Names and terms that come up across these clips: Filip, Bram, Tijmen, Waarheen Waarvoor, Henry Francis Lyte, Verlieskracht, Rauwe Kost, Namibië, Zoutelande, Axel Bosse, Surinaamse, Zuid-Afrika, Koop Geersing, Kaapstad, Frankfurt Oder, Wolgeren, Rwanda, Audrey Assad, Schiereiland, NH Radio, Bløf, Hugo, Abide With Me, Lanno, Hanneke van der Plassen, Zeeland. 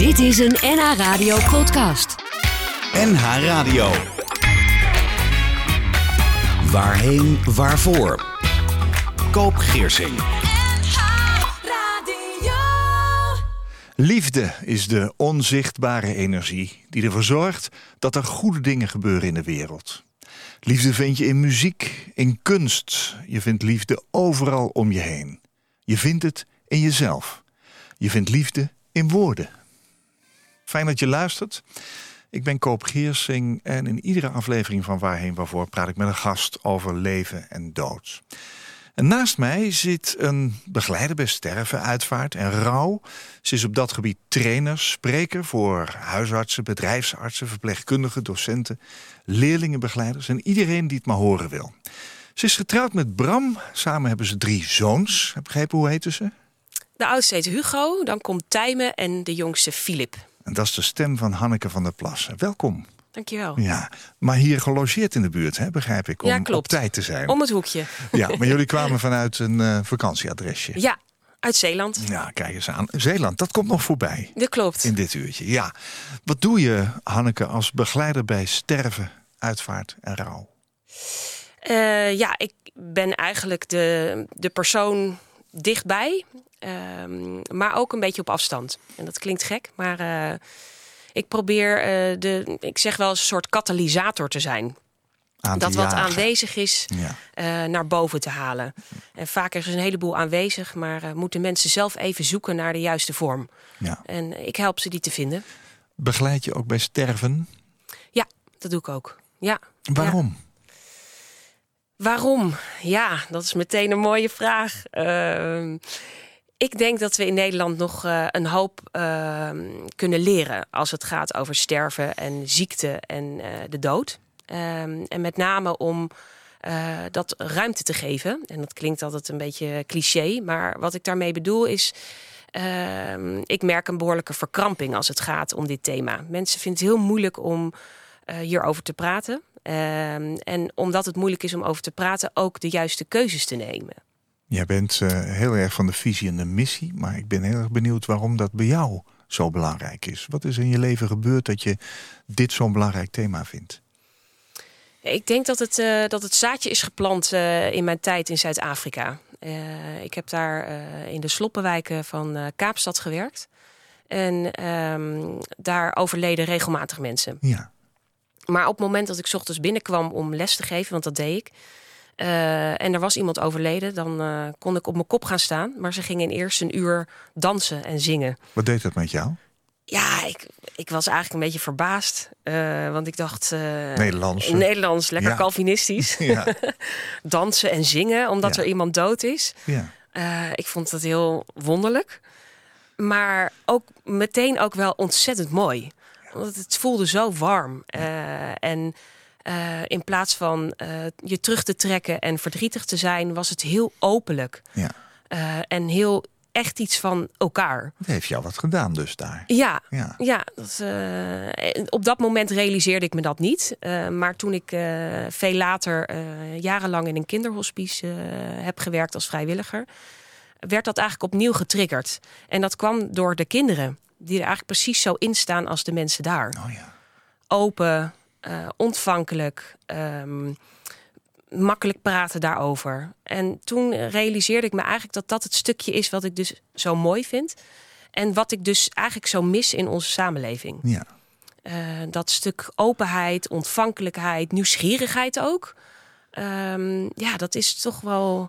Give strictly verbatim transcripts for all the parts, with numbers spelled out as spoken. Dit is een N H Radio podcast. N H Radio. Waarheen Waarvoor. Koop Geersing. Liefde is de onzichtbare energie die ervoor zorgt dat er goede dingen gebeuren in de wereld. Liefde vind je in muziek, in kunst. Je vindt liefde overal om je heen. Je vindt het in jezelf. Je vindt liefde in woorden. Fijn dat je luistert. Ik ben Koop Geersing en in iedere aflevering van Waarheen Waarvoor praat ik met een gast over leven en dood. En naast mij zit een begeleider bij sterven, uitvaart en rouw. Ze is op dat gebied trainer, spreker voor huisartsen, bedrijfsartsen, verpleegkundigen, docenten, leerlingenbegeleiders en iedereen die het maar horen wil. Ze is getrouwd met Bram. Samen hebben ze drie zoons. Heb begrepen, hoe heten ze? De oudste heet Hugo, dan komt Tijmen en de jongste Filip. En dat is de stem van Hanneke van der Plassen. Welkom. Dankjewel. Ja, maar hier gelogeerd in de buurt, hè, begrijp ik, om ja, klopt. Op tijd te zijn. Om het hoekje. Ja, maar jullie kwamen vanuit een uh, vakantieadresje. Ja, uit Zeeland. Ja, kijk eens aan. Zeeland, dat komt nog voorbij. Dat klopt. In dit uurtje, ja. Wat doe je, Hanneke, als begeleider bij sterven, uitvaart en rouw? Uh, ja, ik ben eigenlijk de, de persoon dichtbij, uh, maar ook een beetje op afstand. En dat klinkt gek, maar... Uh, Ik probeer uh, de, ik zeg wel, een soort katalysator te zijn. Aan dat wat jagen. Aanwezig is, ja. uh, naar boven te halen. En vaak is er een heleboel aanwezig, maar uh, moeten mensen zelf even zoeken naar de juiste vorm. Ja. En ik help ze die te vinden. Begeleid je ook bij sterven? Ja, dat doe ik ook. Ja. Waarom? Ja. Waarom? Ja, dat is meteen een mooie vraag. Uh, Ik denk dat we in Nederland nog uh, een hoop uh, kunnen leren als het gaat over sterven en ziekte en uh, de dood. Um, en met name om uh, dat ruimte te geven. En dat klinkt altijd een beetje cliché, maar wat ik daarmee bedoel is... Uh, ik merk een behoorlijke verkramping als het gaat om dit thema. Mensen vinden het heel moeilijk om uh, hierover te praten. Uh, en omdat het moeilijk is om over te praten, ook de juiste keuzes te nemen. Jij bent uh, heel erg van de visie en de missie, maar ik ben heel erg benieuwd waarom dat bij jou zo belangrijk is. Wat is in je leven gebeurd dat je dit zo'n belangrijk thema vindt? Ik denk dat het, uh, dat het zaadje is geplant uh, in mijn tijd in Zuid-Afrika. Uh, ik heb daar uh, in de sloppenwijken van uh, Kaapstad gewerkt. En um, daar overleden regelmatig mensen. Ja. Maar op het moment dat ik 's ochtends binnenkwam om les te geven, want dat deed ik... Uh, en er was iemand overleden, dan uh, kon ik op mijn kop gaan staan. Maar ze gingen in eerst een uur dansen en zingen. Wat deed dat met jou? Ja, ik, ik was eigenlijk een beetje verbaasd. Uh, want ik dacht... Uh, Nederlands. Nederlands, lekker ja. Calvinistisch. Ja. Dansen en zingen, omdat ja. er iemand dood is. Ja. Uh, ik vond dat heel wonderlijk. Maar ook meteen ook wel ontzettend mooi. Want het voelde zo warm. Uh, en... Uh, in plaats van uh, je terug te trekken en verdrietig te zijn... was het heel openlijk. Ja. Uh, en heel echt iets van elkaar. Dat heeft jou wat gedaan dus daar. Ja, ja. ja dat, uh, op dat moment realiseerde ik me dat niet. Uh, maar toen ik uh, veel later uh, jarenlang in een kinderhospice uh, heb gewerkt als vrijwilliger... werd dat eigenlijk opnieuw getriggerd. En dat kwam door de kinderen. Die er eigenlijk precies zo in staan als de mensen daar. Oh ja. Open... Uh, ontvankelijk, um, makkelijk praten daarover. En toen realiseerde ik me eigenlijk dat dat het stukje is... wat ik dus zo mooi vind. En wat ik dus eigenlijk zo mis in onze samenleving. Ja. Uh, dat stuk openheid, ontvankelijkheid, nieuwsgierigheid ook. Um, ja, dat is toch wel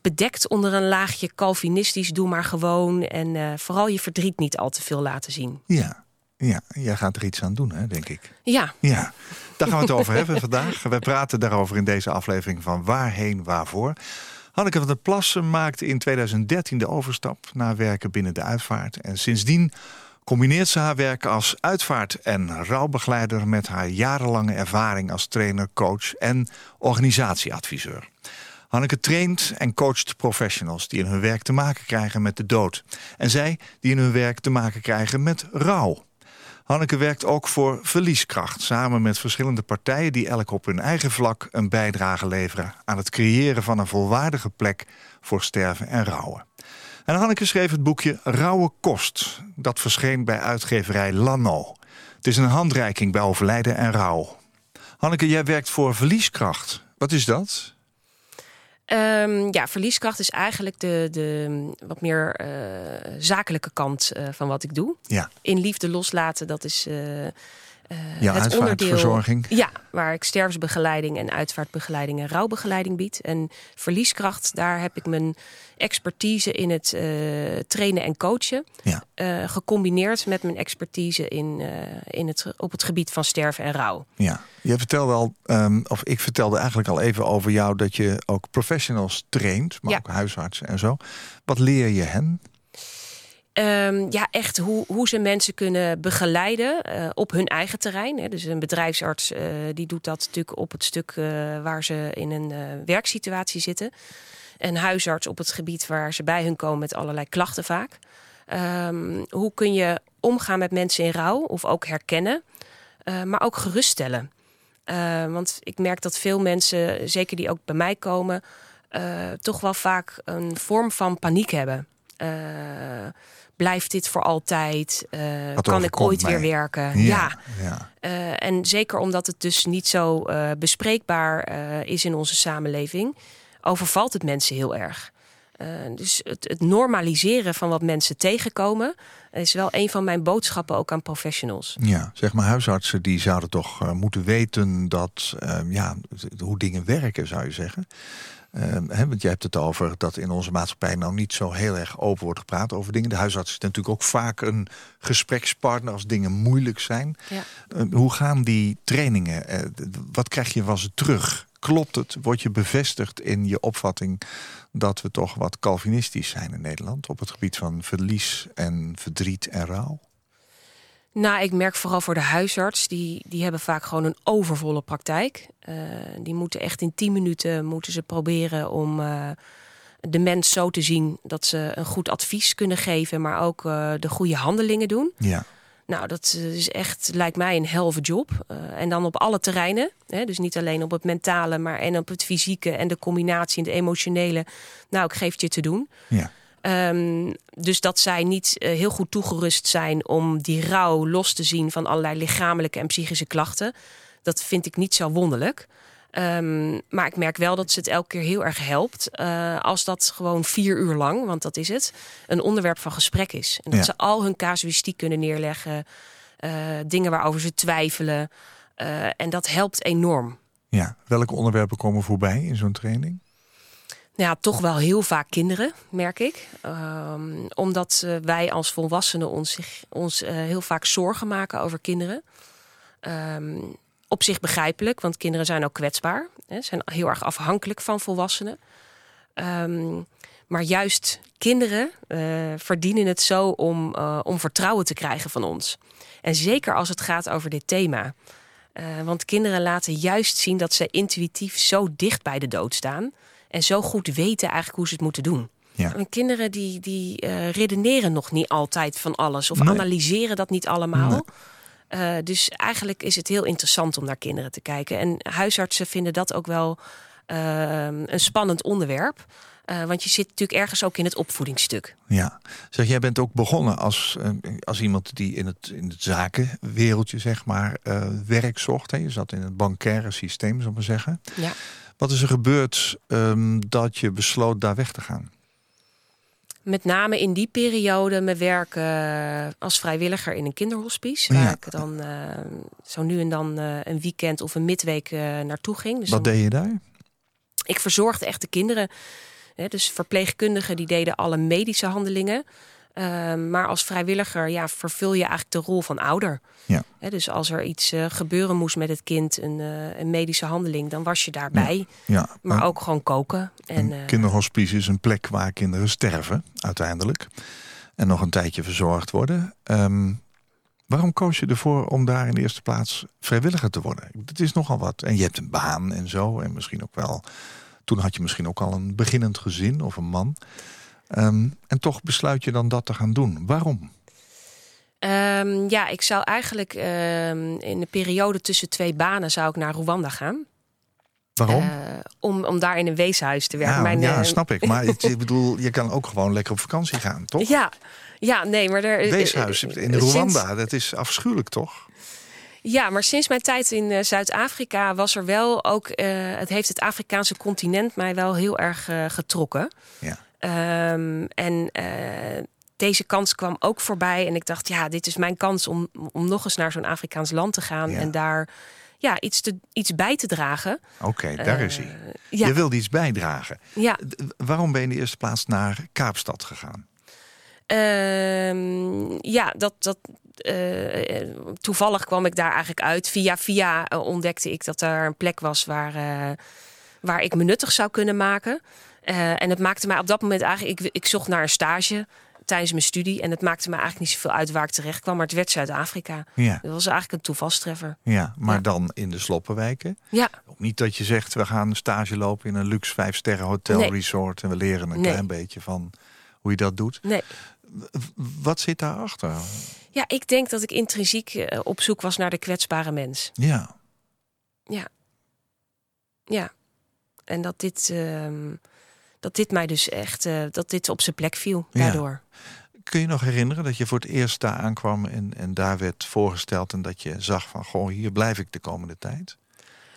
bedekt onder een laagje Calvinistisch. Doe maar gewoon. En uh, vooral je verdriet niet al te veel laten zien. Ja. Ja, jij gaat er iets aan doen, hè, denk ik. Ja. Ja. Daar gaan we het over hebben vandaag. Wij praten daarover in deze aflevering van Waarheen Waarvoor. Hanneke van der Plassen maakte in tweeduizend dertien de overstap... naar werken binnen de uitvaart. En sindsdien combineert ze haar werk als uitvaart- en rouwbegeleider... met haar jarenlange ervaring als trainer, coach en organisatieadviseur. Hanneke traint en coacht professionals die in hun werk te maken krijgen met de dood. En zij die in hun werk te maken krijgen met rouw. Hanneke werkt ook voor Verlieskracht, samen met verschillende partijen... die elk op hun eigen vlak een bijdrage leveren... aan het creëren van een volwaardige plek voor sterven en rouwen. En Hanneke schreef het boekje Rauwe Kost. Dat verscheen bij uitgeverij Lanno. Het is een handreiking bij overlijden en rouw. Hanneke, jij werkt voor Verlieskracht. Wat is dat? Um, ja, Verlieskracht is eigenlijk de, de wat meer uh, zakelijke kant uh, van wat ik doe. Ja. In liefde loslaten, dat is uh, ja, het onderdeel ja, waar ik sterfsbegeleiding en uitvaartbegeleiding en rouwbegeleiding bied. En Verlieskracht, daar heb ik mijn expertise in het uh, trainen en coachen. Ja. Uh, gecombineerd met mijn expertise in, uh, in het, op het gebied van sterven en rouw. Ja. Je vertelde al, um, of ik vertelde eigenlijk al even over jou dat je ook professionals traint, maar ja. ook huisartsen en zo. Wat leer je hen? Um, ja, echt hoe, hoe ze mensen kunnen begeleiden uh, op hun eigen terrein. Hè. Dus een bedrijfsarts uh, die doet dat natuurlijk op het stuk uh, waar ze in een uh, werksituatie zitten. Een huisarts op het gebied waar ze bij hun komen met allerlei klachten vaak. Um, hoe kun je omgaan met mensen in rouw of ook herkennen, uh, maar ook geruststellen. Uh, want ik merk dat veel mensen, zeker die ook bij mij komen, uh, toch wel vaak een vorm van paniek hebben. Uh, blijft dit voor altijd? Uh, kan ik ooit mij. weer werken? Ja. ja. Uh, en zeker omdat het dus niet zo uh, bespreekbaar uh, is in onze samenleving, overvalt het mensen heel erg. Uh, dus het, het normaliseren van wat mensen tegenkomen is wel een van mijn boodschappen ook aan professionals. Ja, zeg maar huisartsen die zouden toch uh, moeten weten dat uh, ja, hoe dingen werken, zou je zeggen. Uh, hè, want jij hebt het over dat in onze maatschappij nou niet zo heel erg open wordt gepraat over dingen. De huisarts is natuurlijk ook vaak een gesprekspartner als dingen moeilijk zijn. Ja. Uh, hoe gaan die trainingen? Uh, wat krijg je van ze terug? Klopt het? Word je bevestigd in je opvatting dat we toch wat Calvinistisch zijn in Nederland op het gebied van verlies en verdriet en rouw? Nou, ik merk vooral voor de huisarts, die, die hebben vaak gewoon een overvolle praktijk. Uh, die moeten echt in tien minuten moeten ze proberen om uh, de mens zo te zien dat ze een goed advies kunnen geven, maar ook uh, de goede handelingen doen. Ja. Nou, dat is echt, lijkt mij, een helve job. Uh, en dan op alle terreinen. Hè? Dus niet alleen op het mentale, maar en op het fysieke en de combinatie en het emotionele. Nou, ik geef het je te doen. Ja. Um, dus dat zij niet uh, heel goed toegerust zijn om die rouw los te zien van allerlei lichamelijke en psychische klachten. Dat vind ik niet zo wonderlijk. Um, maar ik merk wel dat ze het elke keer heel erg helpt. Uh, als dat gewoon vier uur lang, want dat is het, een onderwerp van gesprek is. En dat ja. ze al hun casuïstiek kunnen neerleggen. Uh, dingen waarover ze twijfelen. Uh, en dat helpt enorm. Ja, welke onderwerpen komen voorbij in zo'n training? Ja, toch wel heel vaak kinderen, merk ik. Um, omdat uh, wij als volwassenen ons, ons uh, heel vaak zorgen maken over kinderen. Um, op zich begrijpelijk, want kinderen zijn ook kwetsbaar. Hè, zijn heel erg afhankelijk van volwassenen. Um, maar juist kinderen uh, verdienen het zo om, uh, om vertrouwen te krijgen van ons. En zeker als het gaat over dit thema. Uh, want kinderen laten juist zien dat ze intuïtief zo dicht bij de dood staan. En zo goed weten eigenlijk hoe ze het moeten doen. Ja. En kinderen die, die uh, redeneren nog niet altijd van alles. Of nee. analyseren dat niet allemaal. Nee. Uh, dus eigenlijk is het heel interessant om naar kinderen te kijken. En huisartsen vinden dat ook wel uh, een spannend onderwerp. Uh, want je zit natuurlijk ergens ook in het opvoedingsstuk. Ja, zeg, jij bent ook begonnen als, uh, als iemand die in het, in het zakenwereldje, zeg maar, uh, werk zocht. Hè? Je zat in het bankaire systeem, zal ik maar zeggen. Ja. Wat is er gebeurd um, dat je besloot daar weg te gaan? Met name in die periode mijn werk uh, als vrijwilliger in een kinderhospice. Waar ja. ik dan uh, zo nu en dan uh, een weekend of een midweek uh, naartoe ging. Dus wat dan, deed je daar? Ik verzorgde echt de kinderen. Hè, dus verpleegkundigen die deden alle medische handelingen. Uh, maar als vrijwilliger ja, vervul je eigenlijk de rol van ouder. Ja. He, dus als er iets uh, gebeuren moest met het kind, een, uh, een medische handeling, dan was je daarbij. Ja. Ja. Maar uh, ook gewoon koken. En, een kinderhospice is een plek waar kinderen sterven, uiteindelijk. En nog een tijdje verzorgd worden. Um, waarom koos je ervoor om daar in de eerste plaats vrijwilliger te worden? Dat is nogal wat. En je hebt een baan en zo. En misschien ook wel. Toen had je misschien ook al een beginnend gezin of een man. Um, en toch besluit je dan dat te gaan doen. Waarom? Um, ja, ik zou eigenlijk um, in de periode tussen twee banen zou ik naar Rwanda gaan. Waarom? Uh, om, om daar in een weeshuis te werken. Ja, Mijn, ja uh... snap ik. Maar ik bedoel, je kan ook gewoon lekker op vakantie gaan, toch? Ja, ja nee, maar er... Weeshuis in Rwanda, sinds... dat is afschuwelijk, toch? Ja, maar sinds mijn tijd in uh, Zuid-Afrika was er wel ook... Uh, het heeft het Afrikaanse continent mij wel heel erg uh, getrokken. Ja. Um, en... Uh, Deze kans kwam ook voorbij en ik dacht, ja, dit is mijn kans om, om nog eens naar zo'n Afrikaans land te gaan. Ja. En daar ja, iets, te, iets bij te dragen. Oké, okay, daar uh, is hij. Ja. Je wilde iets bijdragen. Ja. Waarom ben je in de eerste plaats naar Kaapstad gegaan? Uh, ja, dat, dat, uh, toevallig kwam ik daar eigenlijk uit. Via via uh, ontdekte ik dat daar een plek was waar, uh, waar ik me nuttig zou kunnen maken. Uh, en dat maakte mij op dat moment eigenlijk... Ik, ik zocht naar een stage... tijdens mijn studie. En het maakte me eigenlijk niet zoveel uit waar ik terecht kwam. Maar het werd Zuid-Afrika. Ja. Dat was eigenlijk een toevalstreffer. Ja, maar ja. Dan in de sloppenwijken. Ja. Niet dat je zegt, we gaan een stage lopen in een luxe vijfsterren hotel nee. resort. En we leren een nee. klein beetje van hoe je dat doet. Nee. Wat zit daarachter? Ja, ik denk dat ik intrinsiek op zoek was naar de kwetsbare mens. Ja. Ja. Ja. En dat dit... Uh... Dat dit mij dus echt, uh, dat dit op zijn plek viel daardoor. Ja. Kun je nog herinneren dat je voor het eerst daar aankwam en, en daar werd voorgesteld... en dat je zag van, goh, hier blijf ik de komende tijd?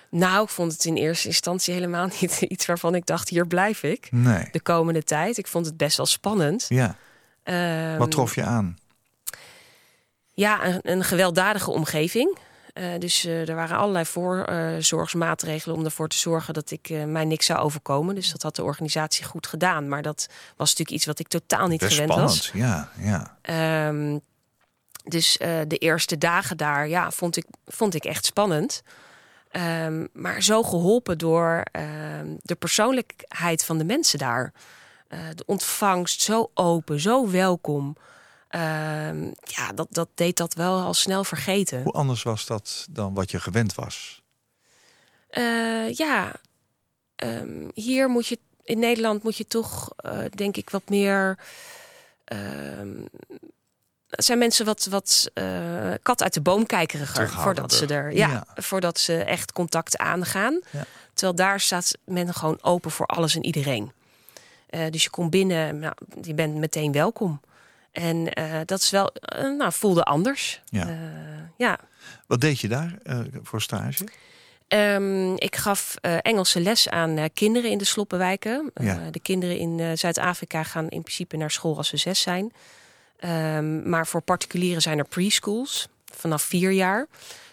Nou, ik vond het in eerste instantie helemaal niet iets waarvan ik dacht... hier blijf ik nee. de komende tijd. Ik vond het best wel spannend. Ja. Um, Wat trof je aan? Ja, een, een gewelddadige omgeving... Uh, dus uh, er waren allerlei voorzorgsmaatregelen om ervoor te zorgen dat ik uh, mij niks zou overkomen. Dus dat had de organisatie goed gedaan. Maar dat was natuurlijk iets wat ik totaal niet Best gewend spannend. was. Ja, ja. Um, dus uh, de eerste dagen daar ja, vond, ik, vond ik echt spannend. Um, maar zo geholpen door uh, de persoonlijkheid van de mensen daar. Uh, de ontvangst, zo open, zo welkom. Uh, ja, dat, dat deed dat wel al snel vergeten. Hoe anders was dat dan wat je gewend was? Uh, ja, um, hier moet je, in Nederland moet je toch, uh, denk ik, wat meer... Uh, zijn mensen wat, wat uh, kat uit de boom kijkeriger voordat ze er, ja, ja. voordat ze echt contact aangaan. Ja. Terwijl daar staat men gewoon open voor alles en iedereen. Uh, dus je komt binnen, nou, je bent meteen welkom. En uh, dat is wel, uh, nou, voelde anders. Ja. Uh, ja. Wat deed je daar uh, voor stage? Um, ik gaf uh, Engelse les aan uh, kinderen in de sloppenwijken. Ja. Uh, de kinderen in uh, Zuid-Afrika gaan in principe naar school als ze zes zijn. Um, maar voor particulieren zijn er preschools vanaf vier jaar.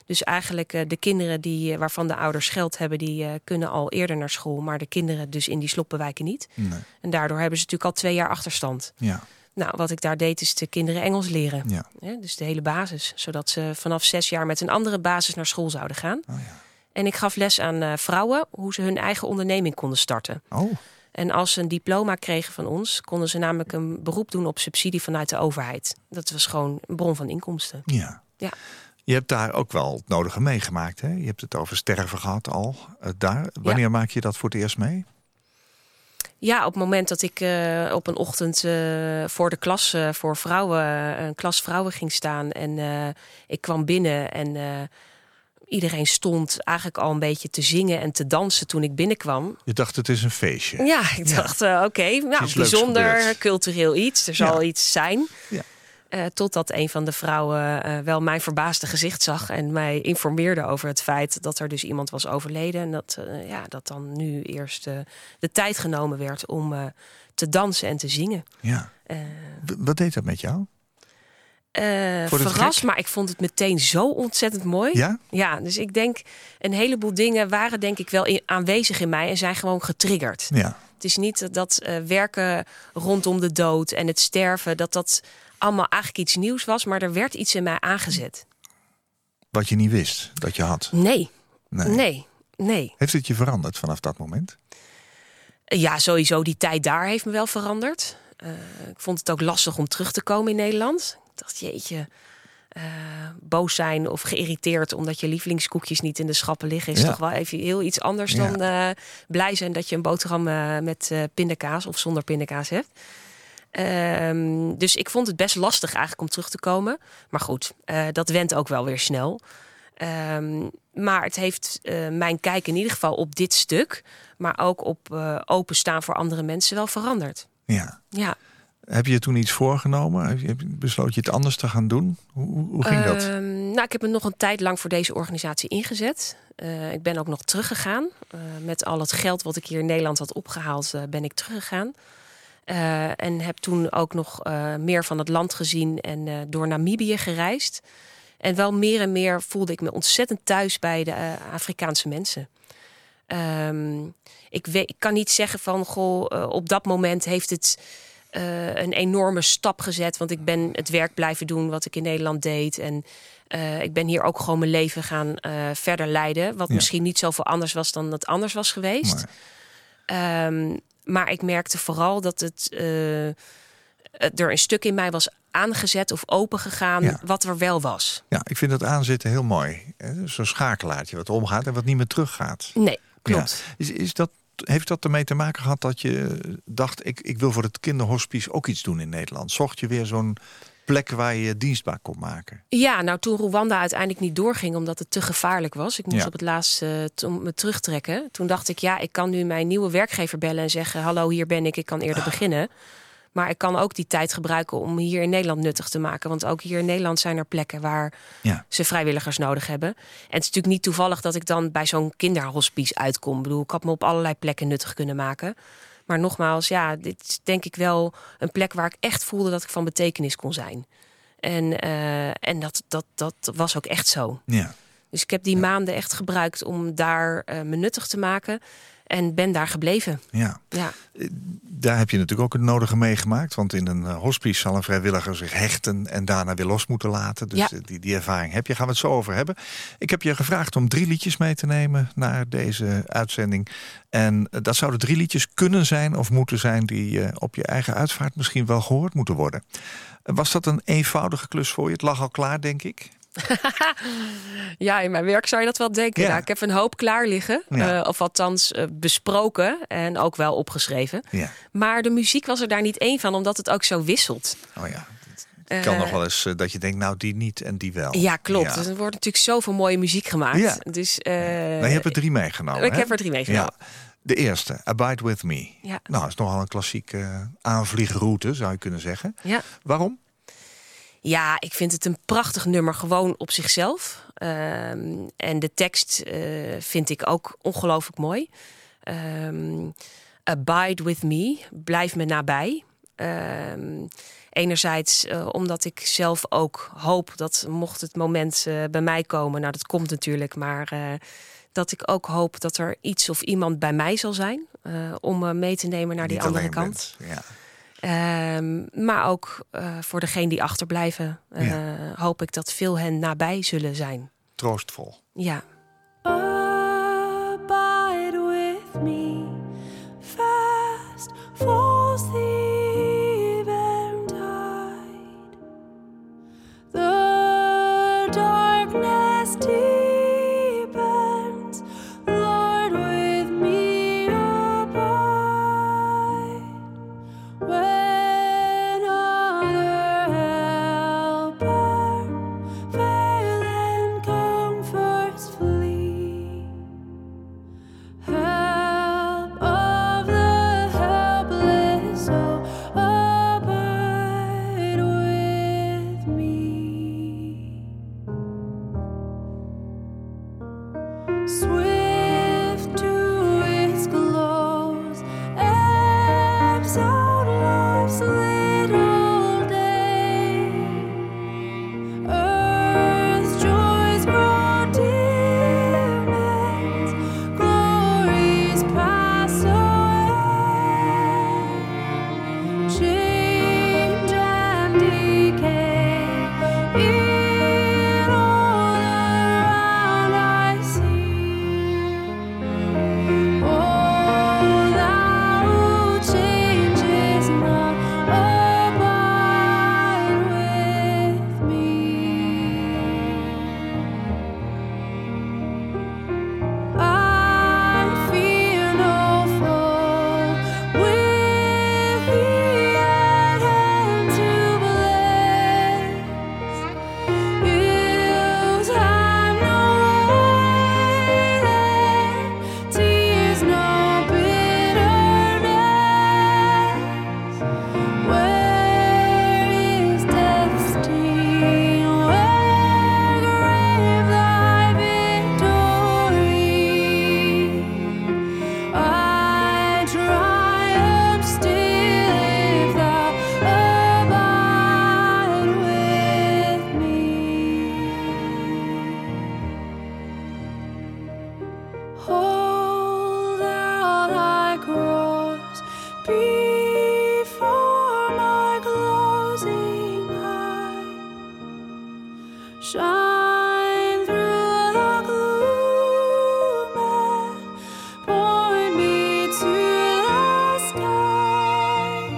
Dus eigenlijk uh, de kinderen die, uh, waarvan de ouders geld hebben... die uh, kunnen al eerder naar school. Maar de kinderen dus in die sloppenwijken niet. Nee. En daardoor hebben ze natuurlijk al twee jaar achterstand. Ja. Nou, wat ik daar deed is de kinderen Engels leren. Ja. Ja, dus de hele basis. Zodat ze vanaf zes jaar met een andere basis naar school zouden gaan. Oh, ja. En ik gaf les aan uh, vrouwen hoe ze hun eigen onderneming konden starten. Oh. En als ze een diploma kregen van ons... konden ze namelijk een beroep doen op subsidie vanuit de overheid. Dat was gewoon een bron van inkomsten. Ja. Ja. Je hebt daar ook wel het nodige meegemaakt. Hè? Je hebt het over sterven gehad al. Uh, daar. Wanneer ja. maak je dat voor het eerst mee? Ja, op het moment dat ik uh, op een ochtend uh, voor de klas uh, voor vrouwen, een klas vrouwen ging staan. En uh, ik kwam binnen en uh, iedereen stond eigenlijk al een beetje te zingen en te dansen toen ik binnenkwam. Je dacht, het is een feestje. Ja, ik ja. dacht, uh, oké, okay, nou, bijzonder, cultureel iets. Er zal ja. iets zijn. Ja. Uh, totdat een van de vrouwen uh, wel mijn verbaasde gezicht zag... en mij informeerde over het feit dat er dus iemand was overleden... en dat, uh, ja, dat dan nu eerst uh, de tijd genomen werd om uh, te dansen en te zingen. Ja. Uh, Wat deed dat met jou? Uh, verrast, maar ik vond het meteen zo ontzettend mooi. Ja? Ja, dus ik denk, een heleboel dingen waren denk ik wel in, aanwezig in mij... en zijn gewoon getriggerd. Ja. Het is niet dat uh, werken rondom de dood en het sterven... dat dat allemaal eigenlijk iets nieuws was, maar er werd iets in mij aangezet. Wat je niet wist, dat je had? Nee, nee, nee. nee. Heeft het je veranderd vanaf dat moment? Ja, sowieso. Die tijd daar heeft me wel veranderd. Uh, ik vond het ook lastig om terug te komen in Nederland. Ik dacht, jeetje, uh, boos zijn of geïrriteerd... omdat je lievelingskoekjes niet in de schappen liggen... is ja. toch wel even heel iets anders ja. dan uh, blij zijn... dat je een boterham uh, met uh, pindakaas of zonder pindakaas hebt. Um, dus ik vond het best lastig eigenlijk om terug te komen. Maar goed, uh, dat went ook wel weer snel. Um, maar het heeft uh, mijn kijk in ieder geval op dit stuk, maar ook op uh, openstaan voor andere mensen wel veranderd. Ja. Ja. Heb je toen iets voorgenomen? Heb je, besloot je het anders te gaan doen? Hoe, hoe ging uh, dat? Nou, ik heb me nog een tijd lang voor deze organisatie ingezet. Uh, ik ben ook nog teruggegaan. Uh, met al het geld wat ik hier in Nederland had opgehaald, uh, ben ik teruggegaan. Uh, en heb toen ook nog uh, meer van het land gezien en uh, door Namibië gereisd. En wel meer en meer voelde ik me ontzettend thuis bij de uh, Afrikaanse mensen. Um, ik, weet, ik kan niet zeggen van, goh, uh, op dat moment heeft het uh, een enorme stap gezet. Want ik ben het werk blijven doen wat ik in Nederland deed. En uh, ik ben hier ook gewoon mijn leven gaan uh, verder leiden. Wat ja. misschien niet zoveel anders was dan dat anders was geweest. Maar, um, maar ik merkte vooral dat het uh, er een stuk in mij was aangezet of opengegaan ja. wat er wel was. Ja, ik vind dat aanzetten heel mooi. Zo'n schakelaartje wat omgaat en wat niet meer teruggaat. Nee, klopt. Ja. Is, is dat, heeft dat ermee te maken gehad dat je dacht, ik, ik wil voor het kinderhospice ook iets doen in Nederland? Zocht je weer zo'n plek waar je dienstbaar kon maken? Ja, nou toen Rwanda uiteindelijk niet doorging omdat het te gevaarlijk was. Ik moest ja. op het laatst uh, t- me terugtrekken. Toen dacht ik, ja, ik kan nu mijn nieuwe werkgever bellen en zeggen, hallo, hier ben ik, ik kan eerder ah. beginnen. Maar ik kan ook die tijd gebruiken om hier in Nederland nuttig te maken. Want ook hier in Nederland zijn er plekken waar ja. ze vrijwilligers nodig hebben. En het is natuurlijk niet toevallig dat ik dan bij zo'n kinderhospice uitkom. Ik bedoel, ik had me op allerlei plekken nuttig kunnen maken. Maar nogmaals, ja, dit is denk ik wel een plek waar ik echt voelde dat ik van betekenis kon zijn. En, uh, en dat, dat, dat was ook echt zo. Ja. Dus ik heb die ja. maanden echt gebruikt om daar uh, me nuttig te maken. En ben daar gebleven. Ja. ja, daar heb je natuurlijk ook het nodige meegemaakt. Want in een hospice zal een vrijwilliger zich hechten en daarna weer los moeten laten. Dus ja. die, die ervaring heb je. Gaan we het zo over hebben. Ik heb je gevraagd om drie liedjes mee te nemen naar deze uitzending. En dat zouden drie liedjes kunnen zijn of moeten zijn die op je eigen uitvaart misschien wel gehoord moeten worden. Was dat een eenvoudige klus voor je? Het lag al klaar, denk ik. Ja, in mijn werk zou je dat wel denken. Ja. Nou, ik heb een hoop klaar liggen. Ja. Uh, of althans uh, besproken en ook wel opgeschreven. Ja. Maar de muziek was er daar niet één van, omdat het ook zo wisselt. Oh ja, het kan uh, nog wel eens uh, dat je denkt, nou die niet en die wel. Ja, klopt. Ja. Dus er wordt natuurlijk zoveel mooie muziek gemaakt. Ja. Dus, uh, nou, je hebt er drie meegenomen. Ik hè? heb er drie meegenomen. Ja. De eerste, Abide With Me. Ja. Nou, dat is nogal een klassieke uh, aanvliegroute, zou je kunnen zeggen. Ja. Waarom? Ja, ik vind het een prachtig nummer, gewoon op zichzelf. Um, en de tekst uh, vind ik ook ongelooflijk mooi. Um, Abide with me, blijf me nabij. Um, enerzijds uh, omdat ik zelf ook hoop dat mocht het moment uh, bij mij komen... nou, dat komt natuurlijk, maar uh, dat ik ook hoop dat er iets of iemand bij mij zal zijn... Uh, om me mee te nemen naar die andere kant. Bent, ja. Um, maar ook uh, voor degenen die achterblijven... Uh, ja. hoop ik dat veel hen nabij zullen zijn. Troostvol. Ja. Abide with me, fast falls the eventide. The darkness deep. First Shine through the gloom and point me to the skies.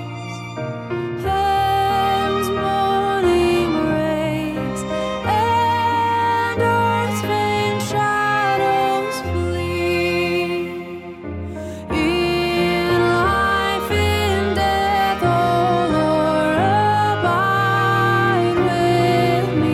Heaven's morning rays and earth's faint shadows flee. In life, in death, O Lord, abide with me.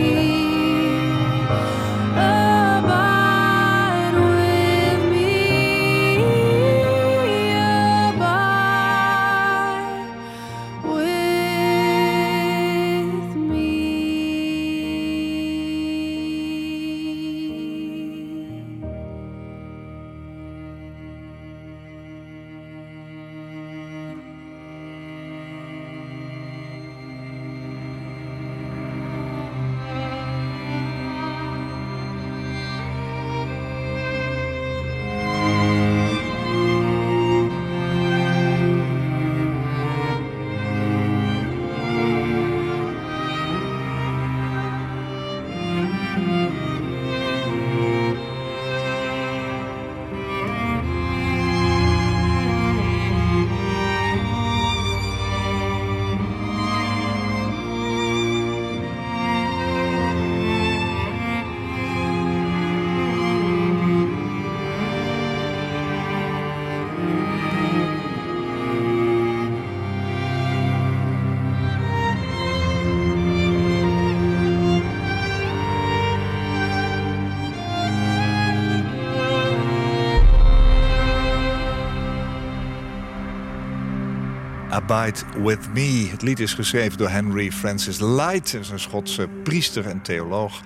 Abide with me, abide with me. Abide With Me. Het lied is geschreven door Henry Francis Lyte, een Schotse priester en theoloog,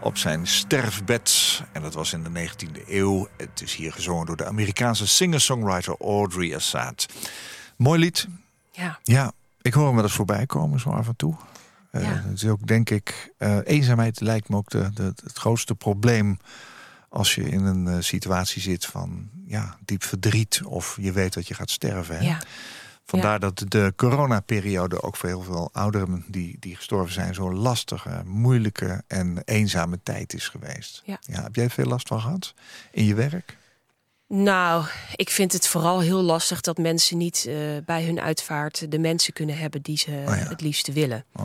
op zijn sterfbed. En dat was in de negentiende eeuw. Het is hier gezongen door de Amerikaanse singer-songwriter Audrey Assad. Mooi lied. Ja. Ja, ik hoor hem wel eens voorbij komen, zo af en toe. Ja. Uh, het is ook, denk ik, uh, eenzaamheid lijkt me ook de, de, het grootste probleem als je in een uh, situatie zit van ja, diep verdriet of je weet dat je gaat sterven. Hè? Ja. Vandaar ja. dat de coronaperiode ook voor heel veel ouderen die, die gestorven zijn zo'n lastige, moeilijke en eenzame tijd is geweest. Ja. Ja, heb jij veel last van gehad in je werk? Nou, ik vind het vooral heel lastig dat mensen niet uh, bij hun uitvaart de mensen kunnen hebben die ze oh ja. het liefst willen. Oh.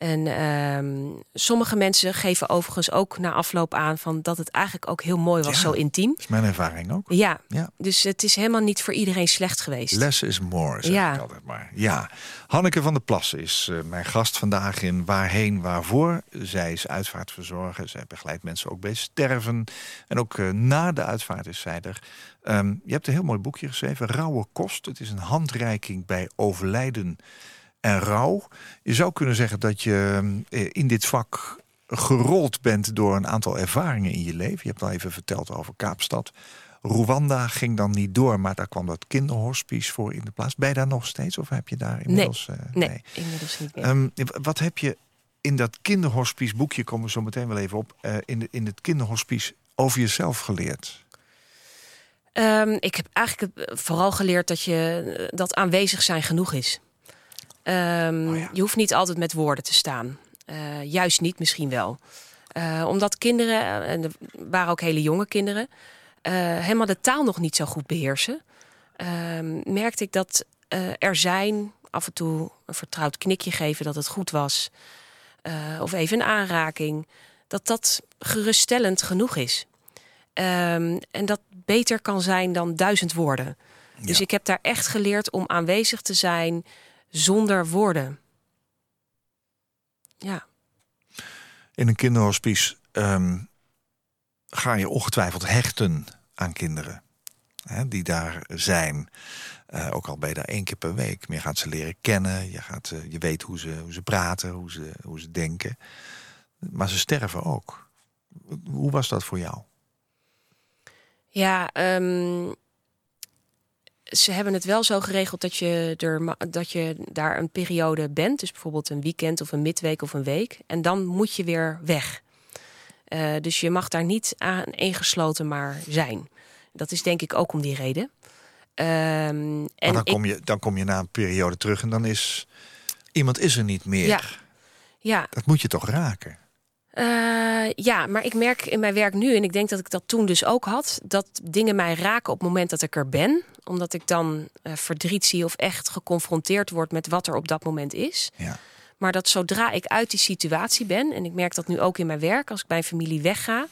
En um, sommige mensen geven overigens ook na afloop aan van dat het eigenlijk ook heel mooi was, ja, zo intiem. Dat is mijn ervaring ook. Ja, ja, dus het is helemaal niet voor iedereen slecht geweest. Less is more, zeg ja. ik altijd maar. Ja. Hanneke van der Plassen is uh, mijn gast vandaag in Waarheen Waarvoor. Zij is uitvaartverzorger. Zij begeleidt mensen ook bij sterven. En ook uh, na de uitvaart is zij er. Um, je hebt een heel mooi boekje geschreven, Rauwe Kost. Het is een handreiking bij overlijden en rouw. Je zou kunnen zeggen dat je in dit vak gerold bent door een aantal ervaringen in je leven. Je hebt al even verteld over Kaapstad. Rwanda ging dan niet door, maar daar kwam dat kinderhospice voor in de plaats. Ben je daar nog steeds of heb je daar inmiddels... Nee, uh, nee. nee inmiddels niet meer. Um, wat heb je in dat kinderhospice, boekje komen we zo meteen wel even op, Uh, in, de, in het kinderhospice over jezelf geleerd? Um, ik heb eigenlijk vooral geleerd dat, je, dat aanwezig zijn genoeg is. Um, oh ja. Je hoeft niet altijd met woorden te staan. Uh, juist niet, misschien wel. Uh, omdat kinderen, en er waren ook hele jonge kinderen, Uh, helemaal de taal nog niet zo goed beheersen. Uh, merkte ik dat uh, er zijn, af en toe een vertrouwd knikje geven dat het goed was, Uh, of even een aanraking, dat dat geruststellend genoeg is. Uh, en dat beter kan zijn dan duizend woorden. Ja. Dus ik heb daar echt geleerd om aanwezig te zijn zonder woorden. Ja. In een kinderhospice um, ga je ongetwijfeld hechten aan kinderen, hè, die daar zijn. Uh, ook al ben je daar één keer per week. Maar je gaat ze leren kennen. Je, gaat, uh, je weet hoe ze, hoe ze praten, hoe ze, hoe ze denken. Maar ze sterven ook. Hoe was dat voor jou? Ja, um... ze hebben het wel zo geregeld dat je, er, dat je daar een periode bent. Dus bijvoorbeeld een weekend of een midweek of een week. En dan moet je weer weg. Uh, dus je mag daar niet aan ingesloten maar zijn. Dat is denk ik ook om die reden. Uh, en maar dan, ik, kom je, dan kom je na een periode terug en dan is iemand is er niet meer. Ja, ja. Dat moet je toch raken? Uh, ja, maar ik merk in mijn werk nu, en ik denk dat ik dat toen dus ook had, dat dingen mij raken op het moment dat ik er ben. Omdat ik dan uh, verdriet zie of echt geconfronteerd word met wat er op dat moment is. Ja. Maar dat zodra ik uit die situatie ben, en ik merk dat nu ook in mijn werk, als ik bij een familie wegga,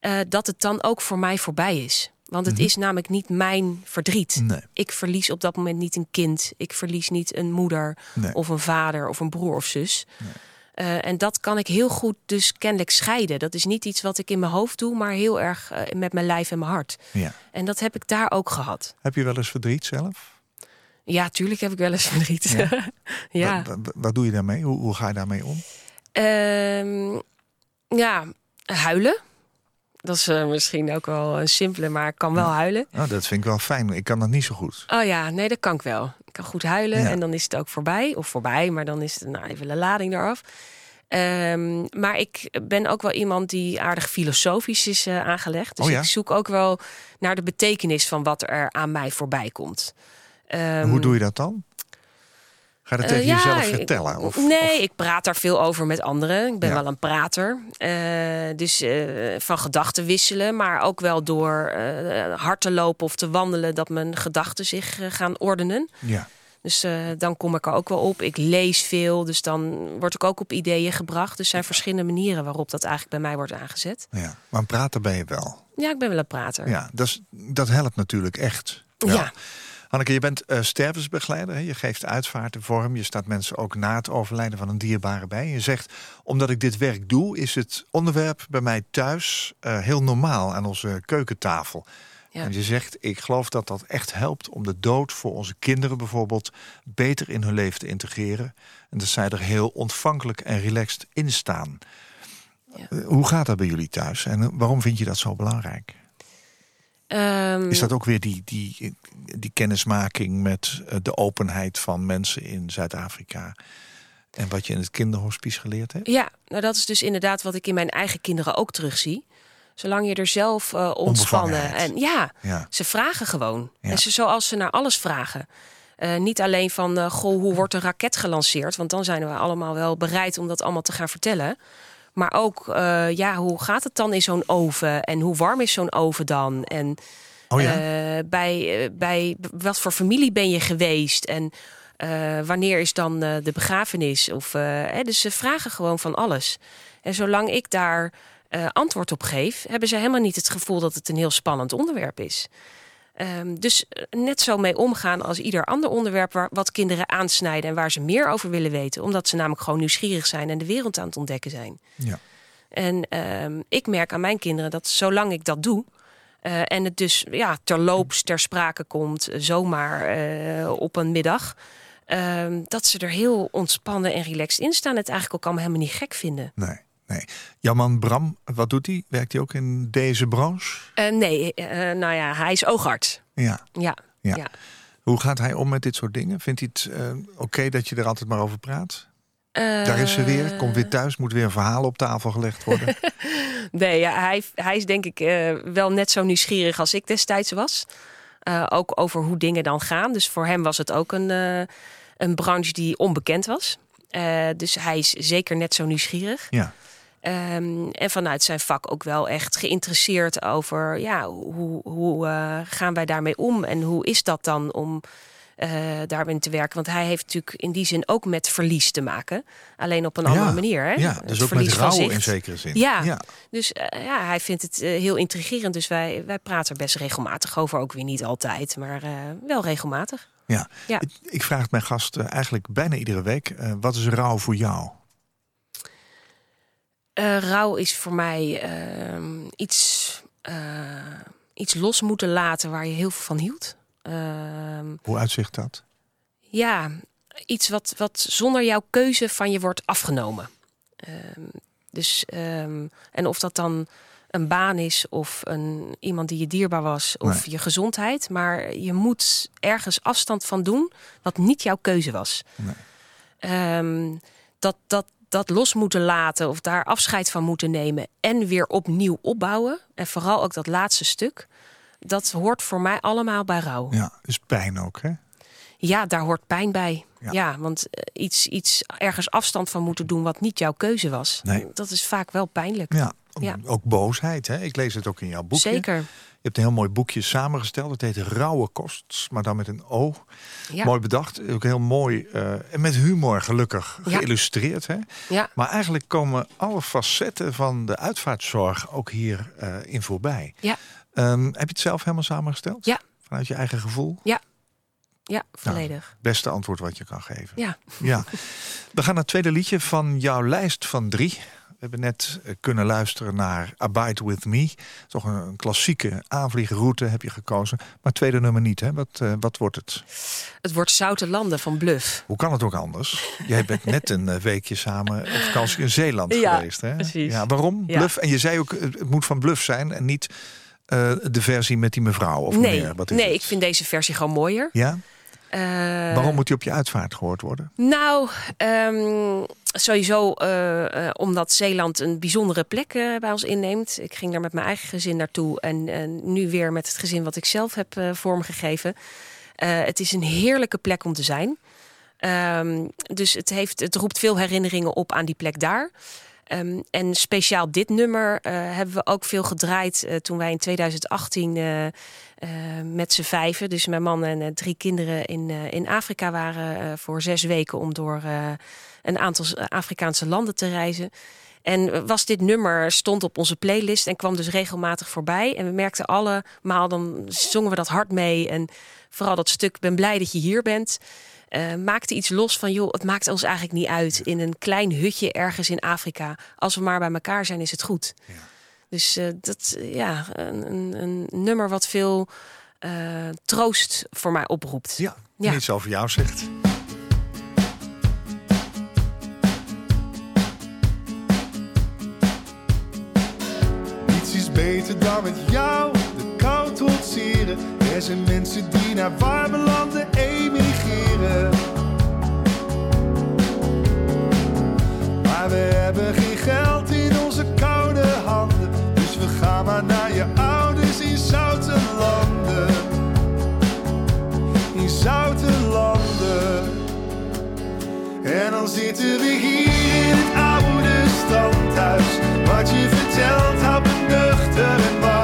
uh, dat het dan ook voor mij voorbij is. Want het mm-hmm. is namelijk niet mijn verdriet. Nee. Ik verlies op dat moment niet een kind. Ik verlies niet een moeder nee. of een vader of een broer of zus. Nee. Uh, en dat kan ik heel goed dus kennelijk scheiden. Dat is niet iets wat ik in mijn hoofd doe, maar heel erg uh, met mijn lijf en mijn hart. Ja. En dat heb ik daar ook gehad. Heb je wel eens verdriet zelf? Ja, tuurlijk heb ik wel eens verdriet. Ja. ja. Wat, wat, wat doe je daarmee? Hoe, hoe ga je daarmee om? Uh, ja, huilen. Dat is uh, misschien ook wel een simpele, maar ik kan wel ja. huilen. Oh, dat vind ik wel fijn. Ik kan dat niet zo goed. Oh ja, nee, dat kan ik wel. Ik kan goed huilen ja. en dan is het ook voorbij. Of voorbij, maar dan is het nou, even de lading eraf. Um, maar ik ben ook wel iemand die aardig filosofisch is uh, aangelegd. Dus oh, ja? ik zoek ook wel naar de betekenis van wat er aan mij voorbij komt. Um, Hoe doe je dat dan? Ga je dat tegen uh, ja, jezelf vertellen? Of, nee, of? ik praat daar veel over met anderen. Ik ben ja. wel een prater. Uh, dus uh, van gedachten wisselen. Maar ook wel door uh, hard te lopen of te wandelen, dat mijn gedachten zich uh, gaan ordenen. Ja. Dus uh, dan kom ik er ook wel op. Ik lees veel. Dus dan word ik ook op ideeën gebracht. Dus er zijn verschillende manieren waarop dat eigenlijk bij mij wordt aangezet. Ja, maar een prater ben je wel? Ja, ik ben wel een prater. Ja, dat, is, dat helpt natuurlijk echt. Ja. ja. Hanneke, je bent uh, stervensbegeleider. Hè? Je geeft uitvaarten vorm. Je staat mensen ook na het overlijden van een dierbare bij. Je zegt, omdat ik dit werk doe, is het onderwerp bij mij thuis uh, heel normaal aan onze keukentafel. Ja. En je zegt, ik geloof dat dat echt helpt om de dood voor onze kinderen bijvoorbeeld beter in hun leven te integreren. En dat zij er heel ontvankelijk en relaxed in staan. Ja. Uh, hoe gaat dat bij jullie thuis? En waarom vind je dat zo belangrijk? Um, is dat ook weer die, die, die kennismaking met de openheid van mensen in Zuid-Afrika en wat je in het kinderhospice geleerd hebt? Ja, nou dat is dus inderdaad wat ik in mijn eigen kinderen ook terugzie. Zolang je er zelf uh, ontspannen. En ja, ja, ze vragen gewoon. Ja. En ze, zoals ze naar alles vragen. Uh, niet alleen van, uh, goh, hoe wordt een raket gelanceerd? Want dan zijn we allemaal wel bereid om dat allemaal te gaan vertellen. Maar ook, uh, ja, hoe gaat het dan in zo'n oven? En hoe warm is zo'n oven dan? En oh ja? uh, bij, bij wat voor familie ben je geweest? En uh, wanneer is dan uh, de begrafenis? Of, uh, hè, dus ze vragen gewoon van alles. En zolang ik daar uh, antwoord op geef, hebben ze helemaal niet het gevoel dat het een heel spannend onderwerp is. Um, dus net zo mee omgaan als ieder ander onderwerp waar, wat kinderen aansnijden en waar ze meer over willen weten. Omdat ze namelijk gewoon nieuwsgierig zijn en de wereld aan het ontdekken zijn. Ja. En um, ik merk aan mijn kinderen dat zolang ik dat doe uh, en het dus ja, terloops ter sprake komt, zomaar uh, op een middag, uh, dat ze er heel ontspannen en relaxed in staan en het eigenlijk ook allemaal helemaal niet gek vinden. Nee. Nee. Jouw man Bram, wat doet hij? Werkt hij ook in deze branche? Uh, nee, uh, nou ja, hij is oogarts. Ja. Ja. Ja. ja. Hoe gaat hij om met dit soort dingen? Vindt hij het uh, oké okay dat je er altijd maar over praat? Uh... Daar is ze weer, komt weer thuis, moet weer een verhaal op tafel gelegd worden. nee, ja, hij, hij is denk ik uh, wel net zo nieuwsgierig als ik destijds was. Uh, ook over hoe dingen dan gaan. Dus voor hem was het ook een, uh, een branche die onbekend was. Uh, dus hij is zeker net zo nieuwsgierig. Ja. Um, en vanuit zijn vak ook wel echt geïnteresseerd over ja, hoe, hoe uh, gaan wij daarmee om en hoe is dat dan om uh, daarmee te werken? Want hij heeft natuurlijk in die zin ook met verlies te maken, alleen op een ja, andere manier. Hè? Ja, dus het ook met rouw in zekere zin. Ja, ja. dus uh, ja, hij vindt het uh, heel intrigerend, dus wij, wij praten er best regelmatig over, ook weer niet altijd, maar uh, wel regelmatig. Ja, ja. Ik, ik vraag het mijn gast uh, eigenlijk bijna iedere week, uh, wat is rouw voor jou? Uh, rouw is voor mij uh, iets, uh, iets los moeten laten waar je heel veel van hield. Uh, Hoe uitzicht dat? Ja, iets wat, wat zonder jouw keuze van je wordt afgenomen. Uh, dus, um, en of dat dan een baan is of een, iemand die je dierbaar was of nee. je gezondheid. Maar je moet ergens afstand van doen wat niet jouw keuze was. Nee. Um, dat... dat dat los moeten laten of daar afscheid van moeten nemen en weer opnieuw opbouwen. En vooral ook dat laatste stuk. Dat hoort voor mij allemaal bij rouw. Ja, is pijn ook, hè? Ja, daar hoort pijn bij. Ja, ja want iets, iets ergens afstand van moeten doen wat niet jouw keuze was. Nee. Dat is vaak wel pijnlijk. Ja, ja. Ook boosheid. Hè? Ik lees het ook in jouw boekje. Zeker. Je hebt een heel mooi boekje samengesteld. Dat heet Rauwe Kost, maar dan met een O. Ja. Mooi bedacht. Ook heel mooi. Uh, en met humor gelukkig geïllustreerd. Ja. Hè? Ja. Maar eigenlijk komen alle facetten van de uitvaartzorg ook hier uh, in voorbij. Ja. Um, heb je het zelf helemaal samengesteld? Ja. Vanuit je eigen gevoel? Ja. Ja, volledig. Nou, beste antwoord wat je kan geven. Ja. Ja. We gaan naar het tweede liedje van jouw lijst van drie. We hebben net kunnen luisteren naar Abide With Me. Toch een klassieke aanvliegroute heb je gekozen. Maar tweede nummer niet, hè? Wat, uh, wat wordt het? Het wordt Zoutelande van Bløf. Hoe kan het ook anders? Jij bent net een weekje samen op vakantie in Zeeland ja, geweest. Hè? Precies. Ja, waarom? Ja. Bløf. En je zei ook, het moet van Bløf zijn en niet uh, de versie met die mevrouw of nee, meneer. Wat is nee, het? Ik vind deze versie gewoon mooier. Ja? Uh, Waarom moet die op je uitvaart gehoord worden? Nou, um, sowieso uh, uh, omdat Zeeland een bijzondere plek uh, bij ons inneemt. Ik ging daar met mijn eigen gezin naartoe. En uh, nu weer met het gezin wat ik zelf heb uh, vormgegeven. Uh, het is een heerlijke plek om te zijn. Um, dus het, heeft, het roept veel herinneringen op aan die plek daar. Um, en speciaal dit nummer uh, hebben we ook veel gedraaid uh, toen wij in tweeduizend achttien uh, uh, met z'n vijven, dus mijn man en uh, drie kinderen in, uh, in Afrika waren uh, voor zes weken om door uh, een aantal Afrikaanse landen te reizen. En was dit nummer, stond op onze playlist en kwam dus regelmatig voorbij. En we merkten allemaal, dan zongen we dat hard mee. En vooral dat stuk, ben blij dat je hier bent. Uh, maakte iets los van, joh, het maakt ons eigenlijk niet uit. In een klein hutje ergens in Afrika. Als we maar bij elkaar zijn, is het goed. Ja. Dus uh, dat, ja, een, een nummer wat veel uh, troost voor mij oproept. Ja, ja. Niets over jou zegt. Niets is beter dan met jou de kou trotseren. Er zijn mensen die naar warme landen emigreren. Maar we hebben geen geld in onze koude handen. Dus we gaan maar naar je ouders in Zoutelande. In Zoutelande. En dan zitten we hier in het oude standhuis. Wat je vertelt houdt me nuchter en warm.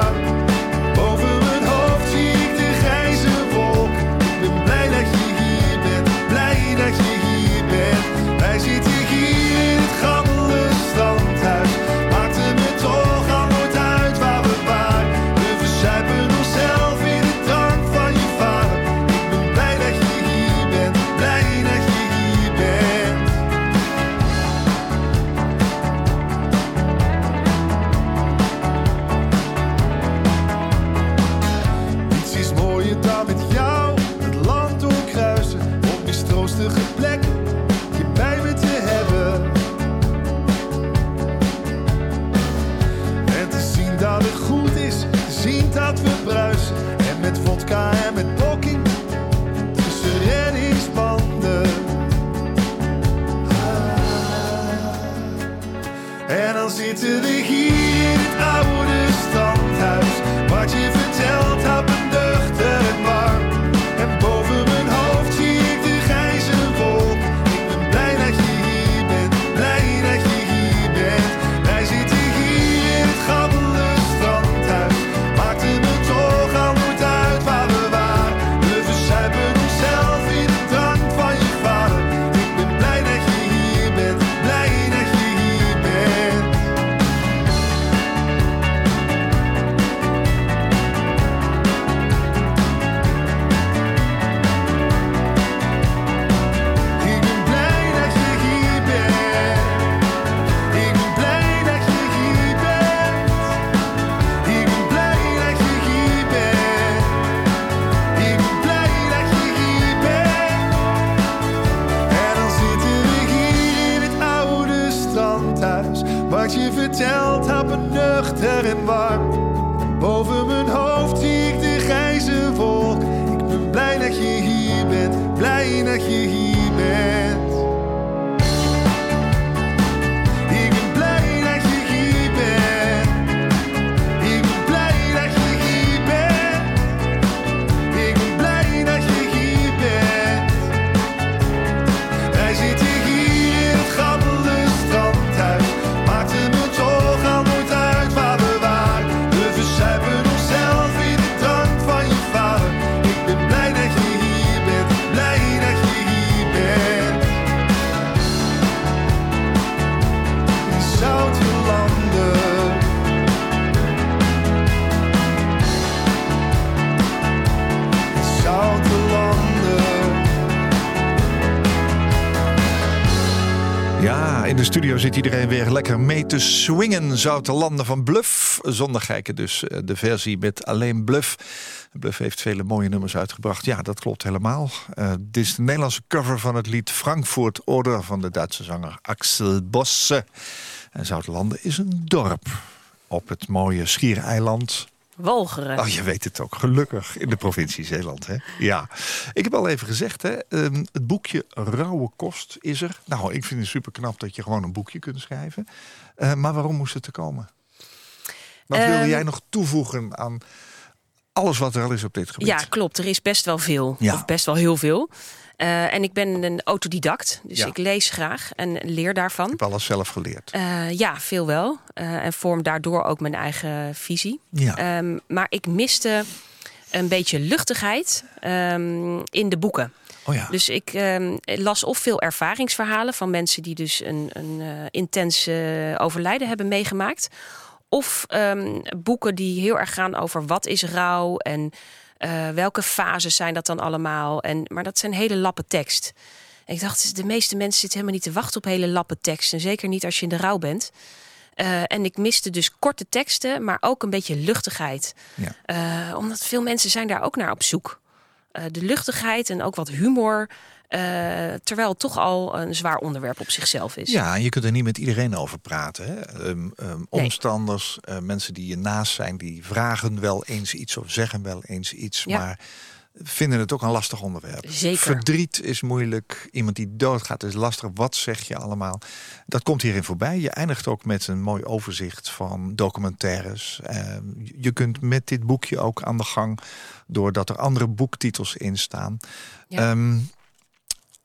de studio zit iedereen weer lekker mee te swingen. Zoutelande van Bløf. Zonder geiken dus, de versie met alleen Bløf. Bløf heeft vele mooie nummers uitgebracht. Ja, dat klopt helemaal. Uh, dit is de Nederlandse cover van het lied Frankfurt Oder van de Duitse zanger Axel Bosse. En Zoutelande is een dorp op het mooie Schiereiland Wolgeren. Oh, je weet het ook. Gelukkig in de provincie Zeeland, hè? Ja. Ik heb al even gezegd, hè, um, het boekje Rauwe Kost is er. Nou, ik vind het super knap dat je gewoon een boekje kunt schrijven. Uh, maar waarom moest het er komen? Wat um, wilde jij nog toevoegen aan alles wat er al is op dit gebied? Ja, klopt. Er is best wel veel. Ja. Of best wel heel veel. Uh, en ik ben een autodidact, dus ja. ik lees graag en leer daarvan. Ik heb alles zelf geleerd. Uh, ja, veel wel. Uh, en vorm daardoor ook mijn eigen visie. Ja. Um, maar ik miste een beetje luchtigheid um, in de boeken. Oh ja. Dus ik um, las of veel ervaringsverhalen van mensen die dus een, een uh, intense uh, overlijden hebben meegemaakt. Of um, boeken die heel erg gaan over wat is rouw en Uh, welke fases zijn dat dan allemaal? En, maar dat zijn hele lappen tekst. En ik dacht, de meeste mensen zitten helemaal niet te wachten op hele lappen tekst. En zeker niet als je in de rouw bent. Uh, en ik miste dus korte teksten, maar ook een beetje luchtigheid. Ja. Uh, omdat veel mensen zijn daar ook naar op zoek. Uh, de luchtigheid en ook wat humor. Uh, terwijl het toch al een zwaar onderwerp op zichzelf is. Ja, en je kunt er niet met iedereen over praten. Hè? Um, um, nee. Omstanders, uh, mensen die je naast zijn, die vragen wel eens iets of zeggen wel eens iets. Ja. Maar vinden het ook een lastig onderwerp. Zeker. Verdriet is moeilijk. Iemand die doodgaat is lastig. Wat zeg je allemaal? Dat komt hierin voorbij. Je eindigt ook met een mooi overzicht van documentaires. Uh, je kunt met dit boekje ook aan de gang, doordat er andere boektitels in staan. Ja. Um,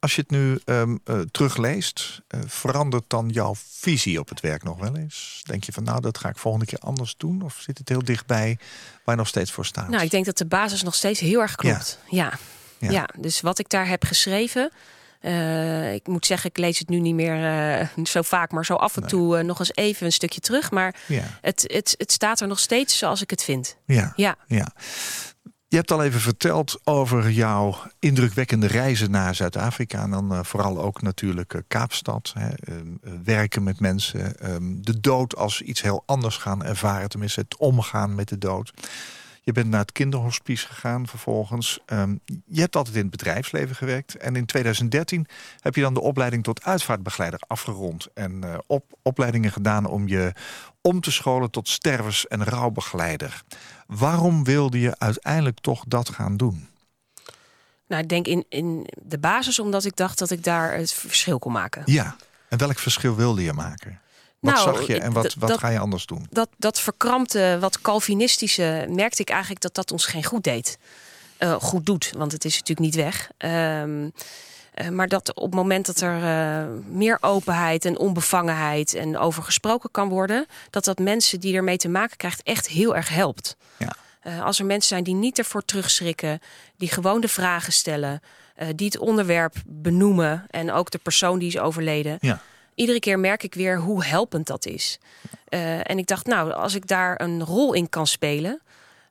Als je het nu um, uh, terugleest, uh, verandert dan jouw visie op het werk nog wel eens? Denk je van, nou, dat ga ik volgende keer anders doen? Of zit het heel dichtbij waar je nog steeds voor staat? Nou, ik denk dat de basis nog steeds heel erg klopt. Ja, ja. ja. ja. Dus wat ik daar heb geschreven. Uh, ik moet zeggen, ik lees het nu niet meer uh, zo vaak, maar zo af en nee. toe uh, nog eens even een stukje terug. Maar ja. het, het, het staat er nog steeds zoals ik het vind. Ja, ja. ja. Je hebt al even verteld over jouw indrukwekkende reizen naar Zuid-Afrika. En dan uh, vooral ook natuurlijk uh, Kaapstad. Hè, um, werken met mensen. Um, de dood als iets heel anders gaan ervaren. Tenminste, het omgaan met de dood. Je bent naar het kinderhospice gegaan vervolgens. Um, je hebt altijd in het bedrijfsleven gewerkt. En in tweeduizend dertien heb je dan de opleiding tot uitvaartbegeleider afgerond. En uh, op, opleidingen gedaan om je om te scholen tot stervens- en rouwbegeleider. Waarom wilde je uiteindelijk toch dat gaan doen? Nou, ik denk in, in de basis omdat ik dacht dat ik daar het verschil kon maken. Ja, en welk verschil wilde je maken? Wat nou, zag je en wat, wat dat, ga je anders doen? Dat, dat verkrampte, wat Calvinistische, merkte ik eigenlijk dat dat ons geen goed deed. Uh, goed doet, want het is natuurlijk niet weg. Um, uh, maar dat op het moment dat er uh, meer openheid en onbevangenheid en over gesproken kan worden, dat dat mensen die ermee te maken krijgt echt heel erg helpt. Ja. Uh, als er mensen zijn die niet ervoor terugschrikken, die gewoon de vragen stellen, uh, die het onderwerp benoemen en ook de persoon die is overleden. Ja. Iedere keer merk ik weer hoe helpend dat is. Uh, en ik dacht, nou, als ik daar een rol in kan spelen,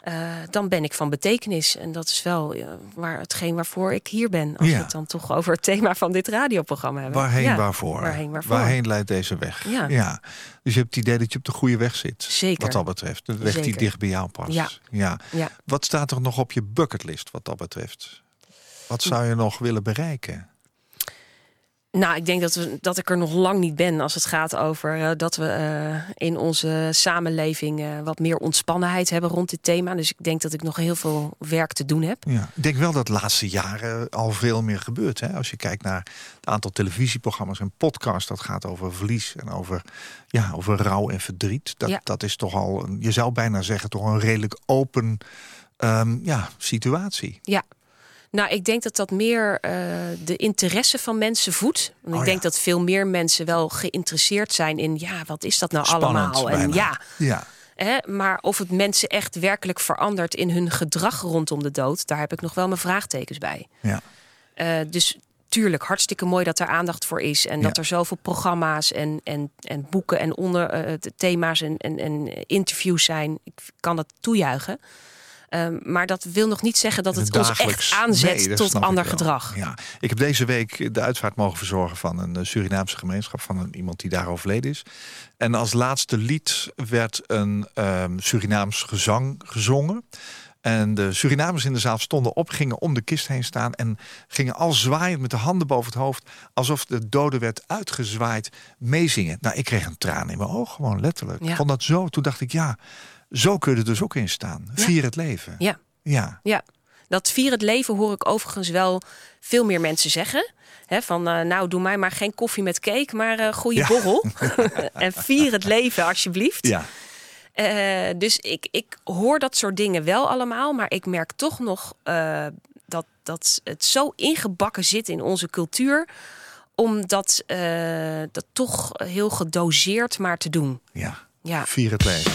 uh, dan ben ik van betekenis. En dat is wel uh, waar, hetgeen waarvoor ik hier ben. Als ja. we het dan toch over het thema van dit radioprogramma hebben. Waarheen, ja. waarvoor? Waarheen, waarvoor? Waarheen leidt deze weg? Ja. ja. Dus je hebt het idee dat je op de goede weg zit. Zeker. Wat dat betreft. De weg Zeker. die dicht bij jou past. Ja. Ja. ja. Wat staat er nog op je bucketlist wat dat betreft? Wat zou je nog willen bereiken? Nou, ik denk dat, we, dat ik er nog lang niet ben als het gaat over uh, dat we uh, in onze samenleving uh, wat meer ontspannenheid hebben rond dit thema. Dus ik denk dat ik nog heel veel werk te doen heb. Ja, ik denk wel dat de laatste jaren al veel meer gebeurt. Hè? Als je kijkt naar het aantal televisieprogramma's en podcasts, dat gaat over verlies en over, ja, over rouw en verdriet. Dat, ja. dat is toch al, een, je zou bijna zeggen, toch een redelijk open um, ja, situatie. Ja. Nou, ik denk dat dat meer uh, de interesse van mensen voedt. Want oh, ik denk ja. dat veel meer mensen wel geïnteresseerd zijn in, ja, wat is dat nou Spannend, allemaal? Bijna. En ja, ja. Hè? Maar of het mensen echt werkelijk verandert in hun gedrag rondom de dood, daar heb ik nog wel mijn vraagtekens bij. Ja. Uh, dus tuurlijk, hartstikke mooi dat er aandacht voor is en ja. dat er zoveel programma's en, en, en boeken en onder uh, thema's en, en, en interviews zijn. Ik kan dat toejuichen. Um, maar dat wil nog niet zeggen dat het ons echt aanzet nee, tot ander gedrag. Ja. Ik heb deze week de uitvaart mogen verzorgen van een Surinaamse gemeenschap, van een, iemand die daar overleden is. En als laatste lied werd een um, Surinaams gezang gezongen. En de Surinamers in de zaal stonden op, gingen om de kist heen staan en gingen al zwaaiend met de handen boven het hoofd, alsof de dode werd uitgezwaaid, meezingen. Nou, ik kreeg een traan in mijn oog, gewoon letterlijk. Ja. Ik vond dat zo. Toen dacht ik, ja, zo kun je er dus ook in staan. Ja. Vier het leven. Ja. Ja. Ja. Dat vier het leven hoor ik overigens wel veel meer mensen zeggen. He, van uh, nou, doe mij maar geen koffie met cake, maar uh, goede ja. borrel. En vier het leven, alsjeblieft. Ja. Uh, dus ik, ik hoor dat soort dingen wel allemaal. Maar ik merk toch nog uh, dat, dat het zo ingebakken zit in onze cultuur. Om dat, uh, dat toch heel gedoseerd maar te doen. Ja, ja. Vier het leven.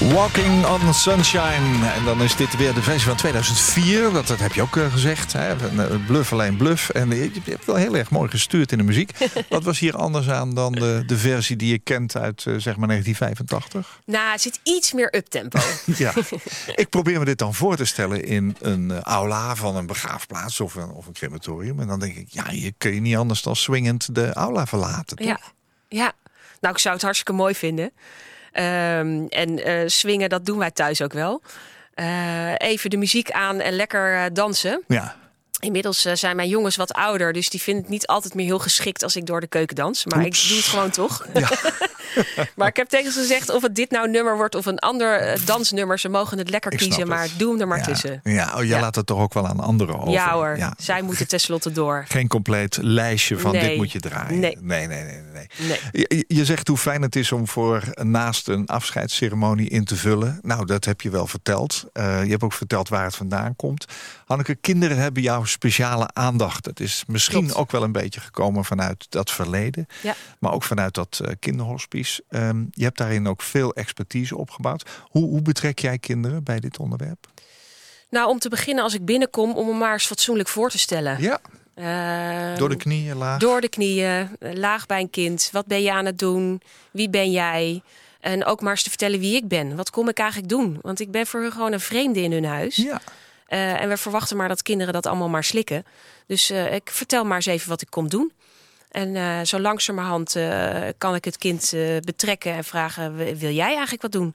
Walking on Sunshine. En dan is dit weer de versie van tweeduizend vier. Dat, dat heb je ook uh, gezegd. Hè? Bluf alleen bluf. En je, je hebt wel heel erg mooi gestuurd in de muziek. Wat was hier anders aan dan de, de versie die je kent uit uh, zeg maar negentien vijfentachtig? Nou, het zit iets meer uptempo. Ja. Ik probeer me dit dan voor te stellen in een uh, aula van een begraafplaats of een, of een crematorium. En dan denk ik, ja, je kun je niet anders dan swingend de aula verlaten. Toch? Ja. Ja, nou, ik zou het hartstikke mooi vinden. Um, en uh, swingen, dat doen wij thuis ook wel. Uh, even de muziek aan en lekker uh, dansen. Ja. Inmiddels uh, zijn mijn jongens wat ouder, dus die vinden het niet altijd meer heel geschikt als ik door de keuken dans. Maar Oeps. Ik doe het gewoon toch. Ja. Maar ik heb tegen ze gezegd of het dit nou nummer wordt of een ander uh, dansnummer. Ze mogen het lekker ik kiezen, maar het. doe hem er maar ja. tussen. Ja, oh, jij ja. laat het toch ook wel aan anderen over. Ja hoor, ja. zij moeten tenslotte door. Geen compleet lijstje van nee. dit moet je draaien. Nee, nee, nee. nee, nee. nee. Je, je zegt hoe fijn het is om voor naast een afscheidsceremonie in te vullen. Nou, dat heb je wel verteld. Uh, je hebt ook verteld waar het vandaan komt. Hanneke, kinderen hebben jou speciale aandacht. Dat is misschien Klopt. ook wel een beetje gekomen vanuit dat verleden. Ja. Maar ook vanuit dat uh, kinderhospice. Um, je hebt daarin ook veel expertise opgebouwd. Hoe, hoe betrek jij kinderen bij dit onderwerp? Nou, om te beginnen als ik binnenkom, om me maar eens fatsoenlijk voor te stellen. Ja. Uh, door de knieën laag? Door de knieën, laag bij een kind. Wat ben je aan het doen? Wie ben jij? En ook maar eens te vertellen wie ik ben. Wat kom ik eigenlijk doen? Want ik ben voor hun gewoon een vreemde in hun huis. Ja. Uh, en we verwachten maar dat kinderen dat allemaal maar slikken. Dus uh, ik vertel maar eens even wat ik kom doen. En uh, zo langzamerhand uh, kan ik het kind uh, betrekken en vragen... wil jij eigenlijk wat doen?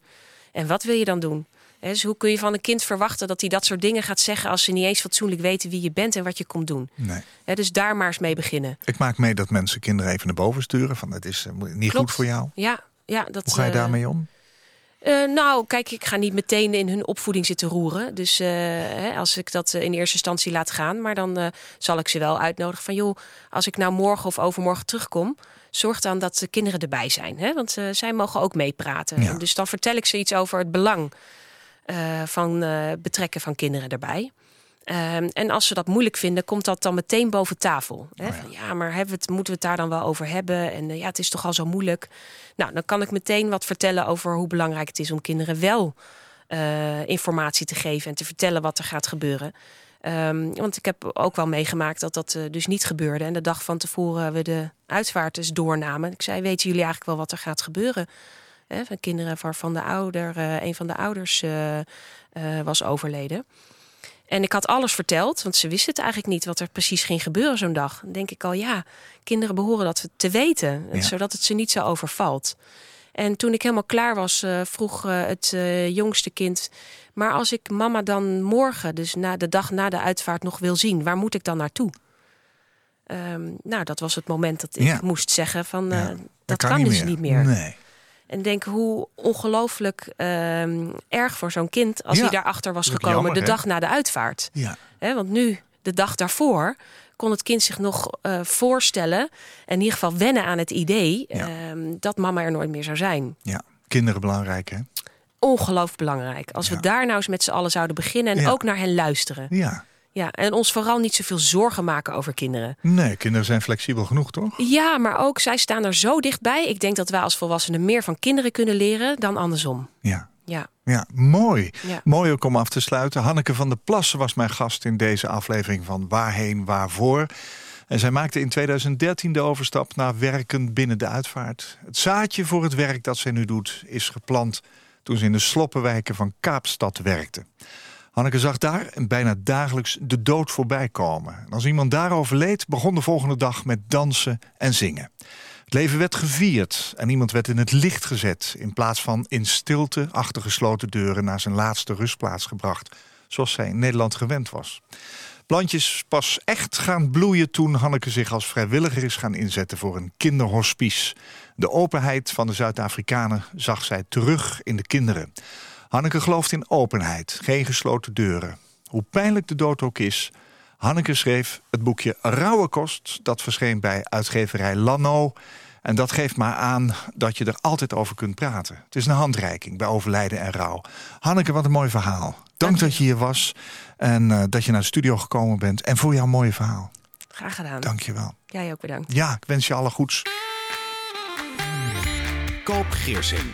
En wat wil je dan doen? He, dus hoe kun je van een kind verwachten dat hij dat soort dingen gaat zeggen... als ze niet eens fatsoenlijk weten wie je bent en wat je komt doen? Nee. He, dus daar maar eens mee beginnen. Ik maak mee dat mensen kinderen even naar boven sturen. Van het is uh, niet Klopt. goed voor jou. Ja, ja, dat, hoe ga je daarmee om? Uh, nou, kijk, ik ga niet meteen in hun opvoeding zitten roeren. Dus uh, hè, als ik dat uh, in eerste instantie laat gaan... maar dan uh, zal ik ze wel uitnodigen van... joh, als ik nou morgen of overmorgen terugkom... zorg dan dat de kinderen erbij zijn. Hè? Want uh, zij mogen ook meepraten. Ja. Dus dan vertel ik ze iets over het belang... Uh, van uh, betrekken van kinderen erbij. Uh, en als ze dat moeilijk vinden, komt dat dan meteen boven tafel. Hè? Oh ja. Van, ja, maar hebben we het, moeten we het daar dan wel over hebben? En uh, ja, het is toch al zo moeilijk. Nou, dan kan ik meteen wat vertellen over hoe belangrijk het is... om kinderen wel uh, informatie te geven en te vertellen wat er gaat gebeuren. Um, want ik heb ook wel meegemaakt dat dat uh, dus niet gebeurde. En de dag van tevoren uh, we de uitvaart dus doornamen. Ik zei, weten jullie eigenlijk wel wat er gaat gebeuren? Hè? Van kinderen waarvan de ouder, uh, een van de ouders uh, uh, was overleden. En ik had alles verteld, want ze wisten het eigenlijk niet... wat er precies ging gebeuren zo'n dag. Dan denk ik al, ja, kinderen behoren dat te weten. Ja. Zodat het ze niet zo overvalt. En toen ik helemaal klaar was, uh, vroeg uh, het uh, jongste kind... maar als ik mama dan morgen, dus na de dag na de uitvaart, nog wil zien... waar moet ik dan naartoe? Um, nou, dat was het moment dat ik ja. moest zeggen van... Uh, ja, dat, dat kan, kan niet dus meer. niet meer. Nee. En denk hoe ongelooflijk uh, erg voor zo'n kind... als ja. hij daarachter was gekomen jammer, de dag hè? na de uitvaart. Ja. He, want nu, de dag daarvoor... kon het kind zich nog uh, voorstellen... en in ieder geval wennen aan het idee... Ja. Uh, dat mama er nooit meer zou zijn. Ja, kinderen belangrijk, hè? Ongelooflijk belangrijk. Als ja. we daar nou eens met z'n allen zouden beginnen... en ja. ook naar hen luisteren. Ja. Ja, en ons vooral niet zoveel zorgen maken over kinderen. Nee, kinderen zijn flexibel genoeg, toch? Ja, maar ook, zij staan er zo dichtbij. Ik denk dat wij als volwassenen meer van kinderen kunnen leren dan andersom. Ja, ja. ja mooi. Ja. Mooi ook om af te sluiten. Hanneke van der Plassen was mijn gast in deze aflevering van Waarheen Waarvoor. En zij maakte in tweeduizend dertien de overstap naar werken binnen de uitvaart. Het zaadje voor het werk dat zij nu doet is geplant... toen ze in de sloppenwijken van Kaapstad werkte. Hanneke zag daar bijna dagelijks de dood voorbij komen. En als iemand daarover leed, begon de volgende dag met dansen en zingen. Het leven werd gevierd en iemand werd in het licht gezet... in plaats van in stilte achter gesloten deuren... naar zijn laatste rustplaats gebracht, zoals zij in Nederland gewend was. Plantjes pas echt gaan bloeien toen Hanneke zich als vrijwilliger is gaan inzetten... voor een kinderhospice. De openheid van de Zuid-Afrikanen zag zij terug in de kinderen... Hanneke gelooft in openheid, geen gesloten deuren. Hoe pijnlijk de dood ook is, Hanneke schreef het boekje Rauwe Kost... dat verscheen bij uitgeverij Lanno. En dat geeft maar aan dat je er altijd over kunt praten. Het is een handreiking bij overlijden en rouw. Hanneke, wat een mooi verhaal. Dank dat je hier was en uh, dat je naar de studio gekomen bent. En voor jouw mooie verhaal. Graag gedaan. Dank je wel. Jij ook bedankt. Ja, ik wens je alle goeds. Koop Geersing.